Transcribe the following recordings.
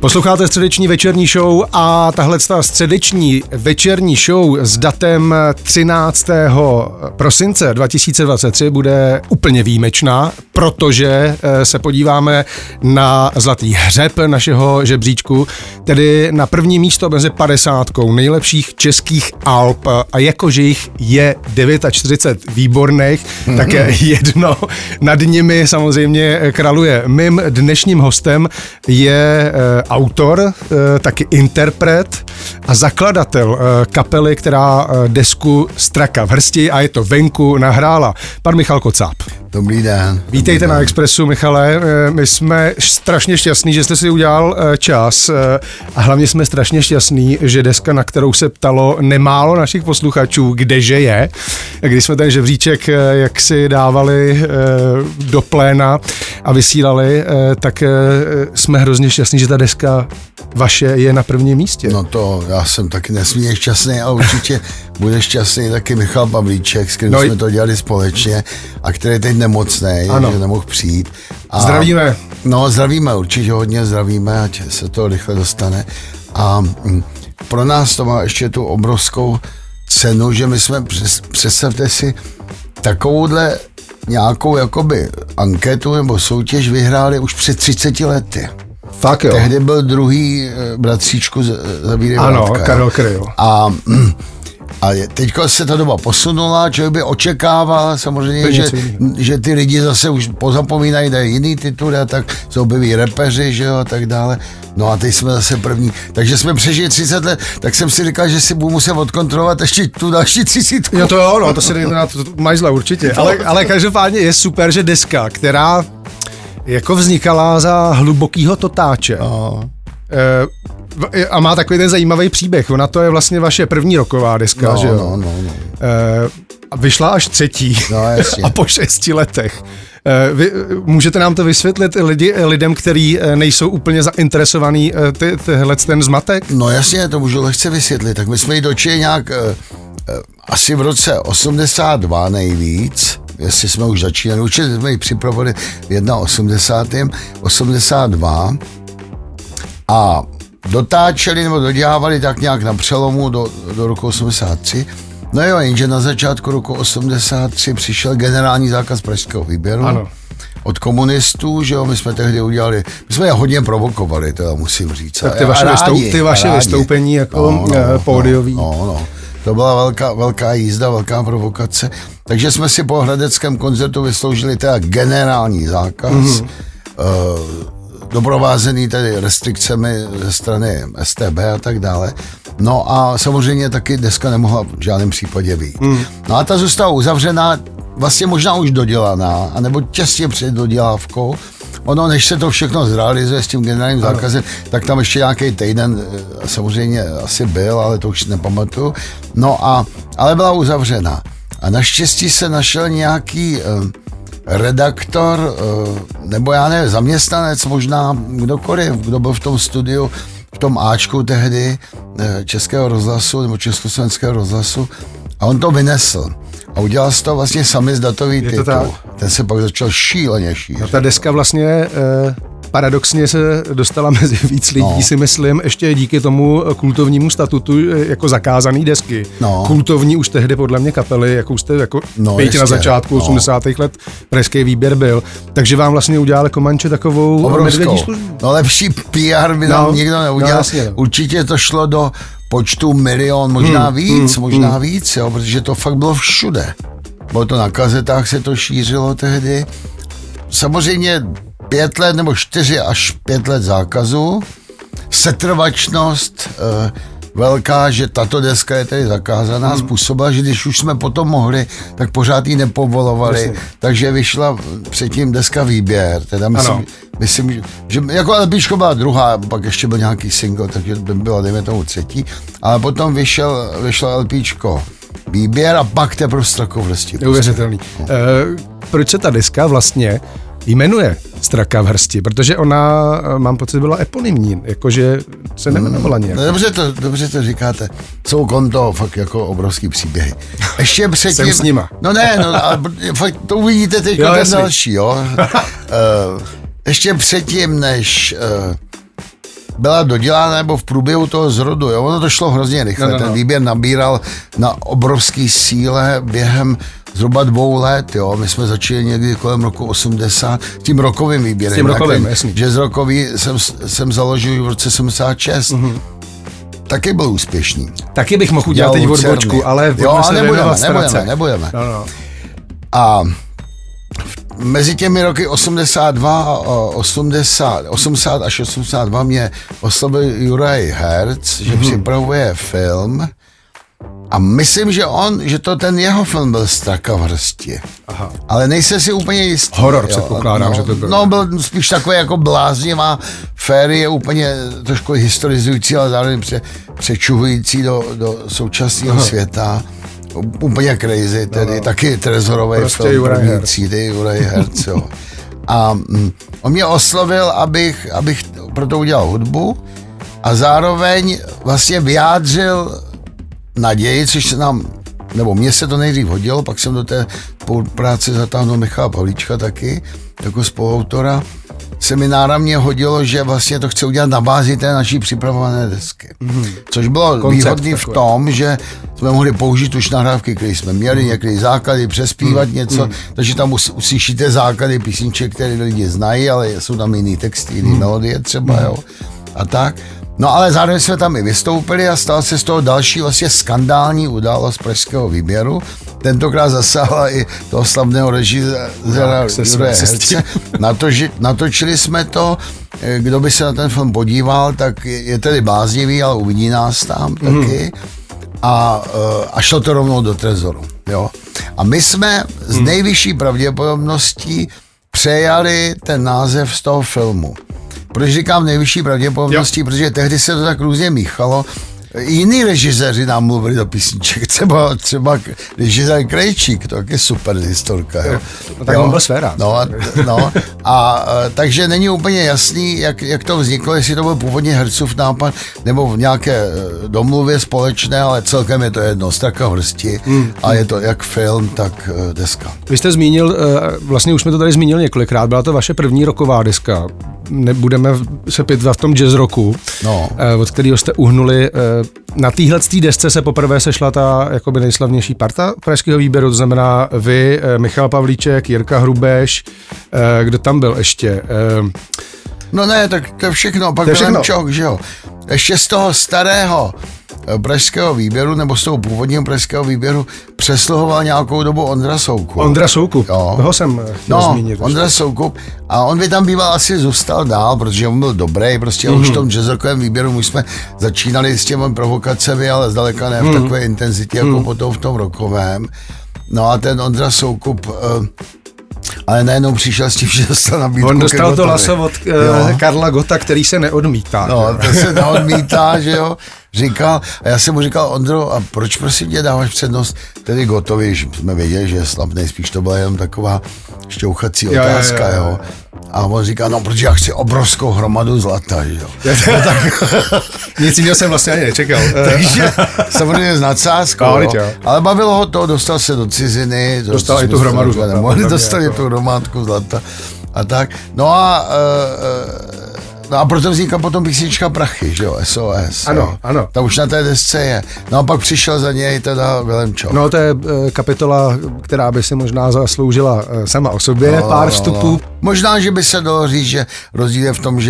Posloucháte středeční večerní show a tahle středeční večerní show s datem 13. prosince 2023 bude úplně výjimečná, protože se podíváme na zlatý hřeb našeho žebříčku, tedy na první místo mezi 50 nejlepších českých alb, a jakože jich je 49 výborných, tak jedno nad nimi samozřejmě kraluje. Mým dnešním hostem je autor, taky interpret a zakladatel kapely, která desku Straka v hrsti a je to venku nahrála, pan Michal Kocáb. Dobrý den. Vítejte na Expressu, Michale. My jsme strašně šťastní, že jste si udělal čas a hlavně jsme strašně šťastní, že deska, na kterou se ptalo nemálo našich posluchačů, kdeže je, když jsme ten žebříček jaksi dávali do pléna a vysílali, tak jsme hrozně šťastní, že ta deska vaše je na prvním místě. No to já jsem taky nesmírně šťastný a určitě bude šťastný taky Michal Pavlíček, s kterým jsme to dělali společně a který teď nemocnej, že nemohl přijít. A zdravíme. No zdravíme, určitě hodně zdravíme, ať se to rychle dostane. A pro nás to má ještě tu obrovskou cenu, že my jsme, představte si, takovouhle nějakou jakoby anketu nebo soutěž vyhráli už před 30 lety. Fakt jo. Tehdy byl druhý bratříčku zabíry brátka. Ano, Karel Kryl. A teďka se ta doba posunula, člověk by očekával samozřejmě, že ty lidi zase už pozapomínají, dají jiný tituly a tak se objeví repeři, že jo, a tak dále. No a teď jsme zase první, takže jsme přežili 30 let, tak jsem si říkal, že si budu muset odkontrolovat ještě tu další 30. Jo to jo, no to si na majzla určitě, ale každopádně je super, že deska, která jako vznikala za hlubokýho totáče. No. A má takový ten zajímavý příběh. Ona to je vlastně vaše první roková deska, no, že jo? No. Vyšla až třetí. No, a po 6 letech. Vy můžete nám to vysvětlit lidem, kteří nejsou úplně zainteresovaní tenhle ten zmatek? No jasně, to můžu lehce vysvětlit. Tak my jsme ji dočili nějak asi v roce 82 nejvíc, jestli jsme už začínali. Určitě jsme ji připravili v 82. A dotáčeli nebo dodělávali tak nějak na přelomu do roku 83. No jo, jenže na začátku roku 83 přišel generální zákaz Pražského výběru. Ano. Od komunistů, že jo, my jsme tehdy udělali, my jsme je hodně provokovali, to já musím říct. Tak ty vaše vystoupení jako pódiový. No. To byla velká jízda, velká provokace. Takže jsme si po hradeckém koncertu vysloužili teda generální zákaz. Mm-hmm. Doprovázený tedy restrikcemi ze strany STB a tak dále. No a samozřejmě taky deska nemohla v žádném případě vyjít. No a ta zůstala uzavřená, vlastně možná už dodělaná, anebo těsně před dodělávkou. Ono, než se to všechno zrealizuje s tím generálním zákazem, tak tam ještě nějaký týden samozřejmě asi byl, ale to už nepamatuju. No a, ale byla uzavřená. A naštěstí se našel nějaký redaktor, nebo já nevím, zaměstnanec možná, kdokoliv, kdo byl v tom studiu, v tom Ačku tehdy Českého rozhlasu nebo Československého rozhlasu, a on to vynesl a udělal z toho vlastně samizdatový titul. Ten se pak začal šíleně šířit. No ta deska vlastně paradoxně se dostala mezi víc lidí, si myslím, ještě díky tomu kultovnímu statutu jako zakázaný desky. No. Kultovní už tehdy podle mě kapely, jakou jste jako na začátku 80. let Pražský výběr byl. Takže vám vlastně udělali Komanče takovou obrovskou službu. No lepší PR by nám nikdo neudělal. No, určitě to šlo do počtu milion, možná víc, jo, protože to fakt bylo všude. Bylo to na kazetách, se to šířilo tehdy. Samozřejmě 5 let nebo 4 až 5 let zákazu, setrvačnost velká, že tato deska je tedy zakázaná, způsobila, že když už jsme potom mohli, tak pořád ji nepovolovali, takže vyšla předtím deska Výběr, teda myslím, že jako LPčko byla druhá, pak ještě byl nějaký single, takže by byla dejme tomu třetí, ale potom vyšlo LPčko Výběr a pak teprve Strakou v hrsti. Neuvěřitelný. Proč se ta deska vlastně jmenuje Straka v hrsti, protože ona, mám pocit, byla eponymní, jakože se nejmenovala nějak. No dobře to říkáte. Jsou konto fakt jako obrovský příběhy. Ještě předtím... Jsem s nima. Fakt to uvidíte teď ten další, jo. Ještě předtím, než... byla dodělána nebo v průběhu toho zrodu, jo? Ono to šlo hrozně rychle, ten výběr nabíral na obrovský síle během zhruba 2 let, jo? My jsme začali někdy kolem roku 80, tím rokovým výběrem, že z rokový jsem založil v roce 76, mm-hmm. Taky byl úspěšný. Taky bych mohl udělat teď odbočku, ale jo, se nebudeme. No. A mezi těmi roky 80 až 82 mě oslovil Juraj Herz, že připravuje film a myslím, že to ten jeho film byl Straka v hrsti. Aha. Ale nejsem si úplně jistý. Horor předpokládám, že to byl. No, byl spíš takový jako bláznivá férie, úplně trošku historizující, ale zároveň přečuhující do současného světa. Úplně crazy, tedy taky trezorový prostě film první třídy, Juraj Herz, jo. A on mě oslovil, abych pro to udělal hudbu a zároveň vlastně vyjádřil naději, což se nám, nebo mně se to nejdřív hodilo, pak jsem do té práce zatáhnul Michala Pavlíčka taky, jako spoluautora. Se mi náramně hodilo, že vlastně to chce udělat na bázi té naší připravované desky. Což bylo výhodné v tom, že jsme mohli použít už nahrávky, které jsme měli, některé základy, přespívat něco, takže tam uslyšíte základy písniček, které lidi znají, ale jsou tam jiný texty, jiný melodie třeba, jo, a tak. No ale zároveň jsme tam i vystoupili a stala se z toho další vlastně skandální událost pražského výběru. Tentokrát zasáhla i toho slavného režiséra Juraje Herce. Natočili jsme to, kdo by se na ten film podíval, tak je tedy bláznivý, ale uvidí nás tam taky. A šlo to rovnou do trezoru. Jo? A my jsme z nejvyšší pravděpodobností přejali ten název z toho filmu. Proč říkám nejvyšší pravděpodobností, protože tehdy se to tak různě míchalo. Jiní režiséři nám mluvili do písniček, třeba režisér Krejčík, to je super historka. Jo. No tak on byl sféra. Takže není úplně jasný, jak to vzniklo, jestli to byl původně Hercův nápad, nebo v nějaké domluvě společné, ale celkem je to jedno, Straka v hrsti a je to jak film, tak deska. Vy jste zmínil, vlastně už jsme to tady zmínili několikrát, byla to vaše první roková deska. Nebudeme se pitvat v tom jazz roku, od kterého jste uhnuli. Na téhletý desce se poprvé sešla ta jakoby nejslavnější parta pražského výběru, to znamená vy, Michal Pavlíček, Jirka Hrubeš, kdo tam byl ještě? Tak to je všechno, pak Vilém Čok, že jo. Ještě z toho starého pražského výběru, nebo z toho původního pražského výběru přesluhoval nějakou dobu Ondra Soukup. Toho jsem chtěl zmínit. Ondra Soukup a on by tam býval asi zůstal dál, protože on byl dobrý, prostě už v tom jazzokovém výběru my jsme začínali s těmi provokacemi, ale zdaleka ne v takové intenzitě, jako potom v tom rokovém. No a ten Ondra Soukup... ale najednou přišel s tím, že dostal nabídku. On dostal to laso od Karla Gota, který se neodmítá. To se neodmítá, že jo. Říkal, a já jsem mu říkal, Ondro, a proč prosím tě dáváš přednost tedy Gotovi, že jsme věděli, že je slavný, spíš to byla jenom taková šťouchací otázka, jo. A on říká, protože já chci obrovskou hromadu zlata, že jo. Nic jiného jsem vlastně ani nečekal. Takže samozřejmě s nadsázkou, ale bavilo ho to, dostal se do ciziny. Dostal i tu hromadu zlata. Dostali tu hromádku zlata a tak. No a proto vznikla potom písnička Prachy, že jo, SOS. Ano. Ta už na té desce je. No a pak přišel za něj teda Vilém Čok. No to je kapitola, která by si možná zasloužila sama o sobě, pár vstupů. Možná, že by se dalo říct, že rozdíl je v tom,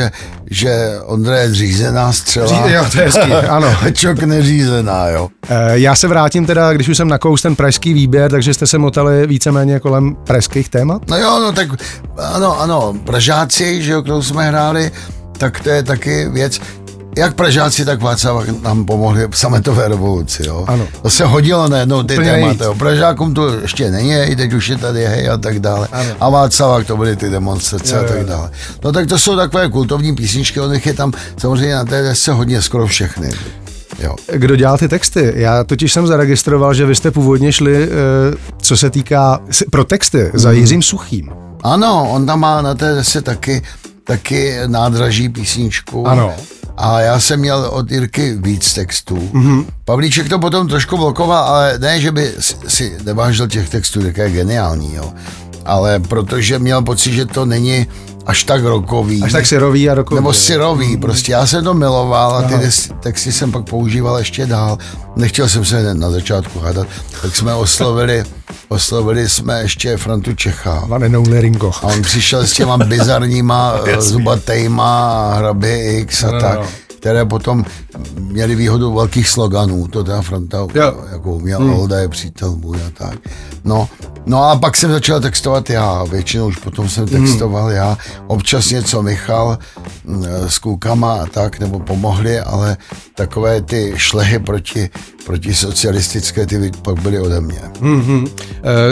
že Ondra je zřízená střela. To je hezký, ano. Čok neřízená, jo. Já se vrátím teda, když už jsem nakous ten pražský výběr, takže jste se motali víceméně kolem pražských témat? Tak Pražáci, že jo, kterou jsme hráli, tak to je taky věc, jak Pražáci, tak Václav nám pomohli v sametové revoluci, jo. Ano. To se hodilo najednou ty témata, jo. Pražákům to ještě není, i teď už je tady hej a tak dále. Ano. A Václavák to byly ty demonstrace a tak dále. No tak to jsou takové kultovní písničky, on je tam samozřejmě na té desce hodně, skoro všechny. Jo. Kdo dělal ty texty? Já totiž jsem zaregistroval, že vy jste původně šli, co se týká pro texty, za Jiřím Suchým. Ano, on tam má na té zase taky nádraží písničku. Ano. A já jsem měl od Jirky víc textů. Mm-hmm. Pavlíček to potom trošku blokoval, ale ne, že by si nevážil těch textů, tak je geniální, jo. Ale protože měl pocit, že to není až tak rokový. Až tak syrový a rokový. Nebo syrový, prostě. Já jsem to miloval a ty texty jsem pak používal ještě dál. Nechtěl jsem se na začátku hádat, tak jsme oslovili jsme ještě Frontu Čecha. A on přišel s těma bizarníma zubatejma a Hrabě X a tak, které potom měly výhodu velkých sloganů. To teda Fronta jako uměl, Olda je přítel můj a tak. No a pak jsem začal textovat já, většinou už potom jsem textoval já, občas něco Michal s klukama a tak, nebo pomohli, ale takové ty šlehy proti socialistické, ty pak byly ode mě. Mm-hmm.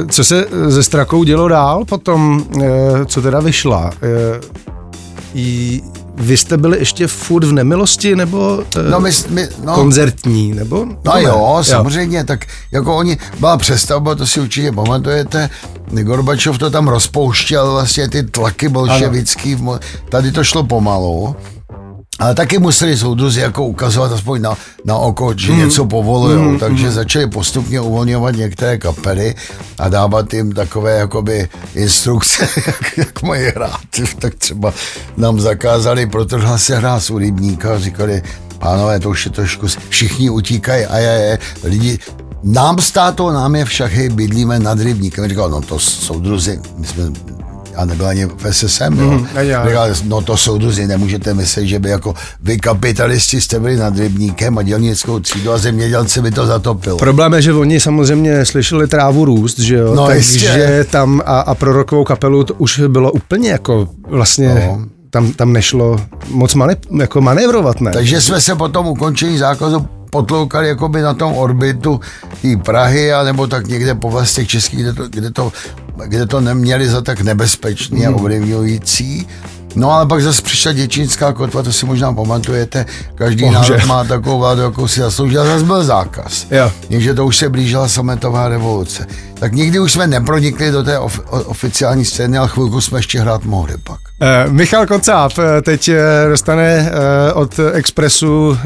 Co se se Strakou dělo dál potom, co teda vyšla? Vy jste byli ještě furt v nemilosti, nebo koncertní, nebo? No jo, samozřejmě, tak jako oni, byla přestavba, to si určitě pamatujete, Gorbačov to tam rozpouštěl, vlastně ty tlaky bolševický, tady to šlo pomalu, ale taky museli soudruzi jako ukazovat aspoň na oko, že něco povolujou, takže začali postupně uvolňovat některé kapely a dávat jim takové jakoby instrukce, jak mají hrát. Tak třeba nám zakázali, protože se hrát z Ulibníka, říkali, pánové, to už je trošku, všichni utíkají a je, lidi, nám státou, nám je však, bydlíme nad Rybníkem. Říkal, no to soudruzi, my jsme... A nebyl ani v SSM, no to soudruzi, nemůžete myslet, že by jako vy kapitalisti jste byli nad Rybníkem a dělnickou třídu a zemědělci by to zatopilo. Problém je, že oni samozřejmě slyšeli trávu růst, že jo, no, takže tam a pro rockovou kapelu to už bylo úplně jako vlastně... No. Tam nešlo moc manévrovat, ne? Takže jsme se potom ukončení zákazu potloukali jakoby na tom orbitu té Prahy, anebo tak někde po vlastech českých, kde to neměli za tak nebezpečný a ovlivňující. No ale pak zase přišla Děčínská kotva, to si možná pamatujete, každý národ má takovou vládu, jakou si zasloužila, zase byl zákaz. Jenže to už se blížila sametová revoluce. Tak nikdy už jsme nepronikli do té oficiální scény, ale chvilku jsme ještě hrát mohli pak. Michal Kocáb teď dostane od Expressu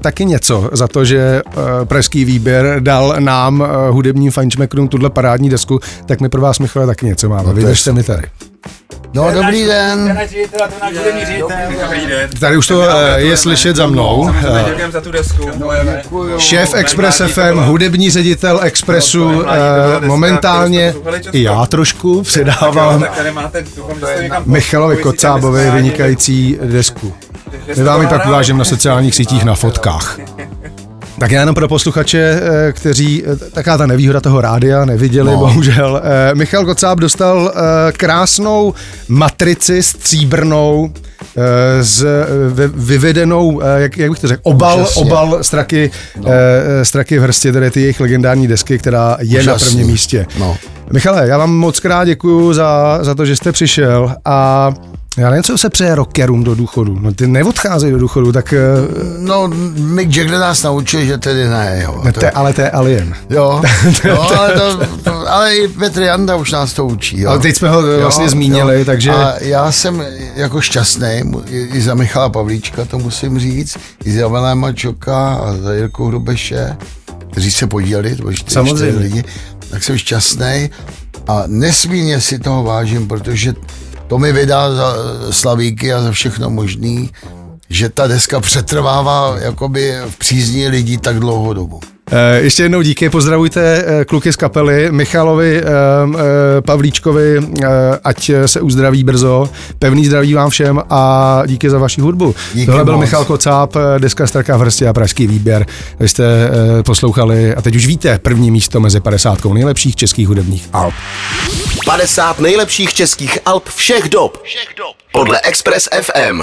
taky něco za to, že Pražský výběr dal nám, hudebním fajnšmekrům, tuhle parádní desku, tak my pro vás, Michale, taky něco máme. No, vydržte mi tady. No, dobrý den. Tady už to je slyšet za mnou. Děkujeme za tu desku. Šéf Expres FM, hudební ředitel Expressu, momentálně i já trošku předávám Michalovi Kocábovi vynikající desku. My vám ji pak uvážeme na sociálních sítích, na fotkách. Tak já jenom pro posluchače, kteří taká ta nevýhoda toho rádia neviděli, bohužel. Michal Kocáb dostal krásnou matrici stříbrnou, vyvedenou, jak bych to řekl, obal Straky, Straky v hrsti, tedy ty jejich legendární desky, která je Užasný. Na prvním místě. No. Michale, já vám moc krát děkuju za to, že jste přišel a já nevím, co se přeje rockerům do důchodu. No, ty neodcházejí do důchodu, tak... No, Mick Jagger nás naučil, že tedy ne, jo. Ale to je alien. Jo, ale i Petr Janda už nás to učí, jo. Ale teď jsme ho vlastně zmínili, takže... A já jsem jako šťastný, i za Michala Pavlíčka, to musím říct, i za Viléma Čoka a za Jirku Hrubeše, kteří se podíleli, to byli 4 lidi, tak jsem šťastný a nesmírně si toho vážím, protože to mi vydá za slavíky a za všechno možný, že ta deska přetrvává jakoby v přízní lidí tak dlouhou dobu. Ještě jednou díky, pozdravujte kluky z kapely, Michalovi, Pavlíčkovi, ať se uzdraví brzo, pevný zdraví vám všem a díky za vaši hudbu. Díky. Tohle byl moc. Michal Kocáb, deska Straka v hrsti a Pražský výběr. Vy jste poslouchali a teď už víte, první místo mezi 50 nejlepších českých hudebních alb. 50 nejlepších českých alb všech dob. Podle Expres FM.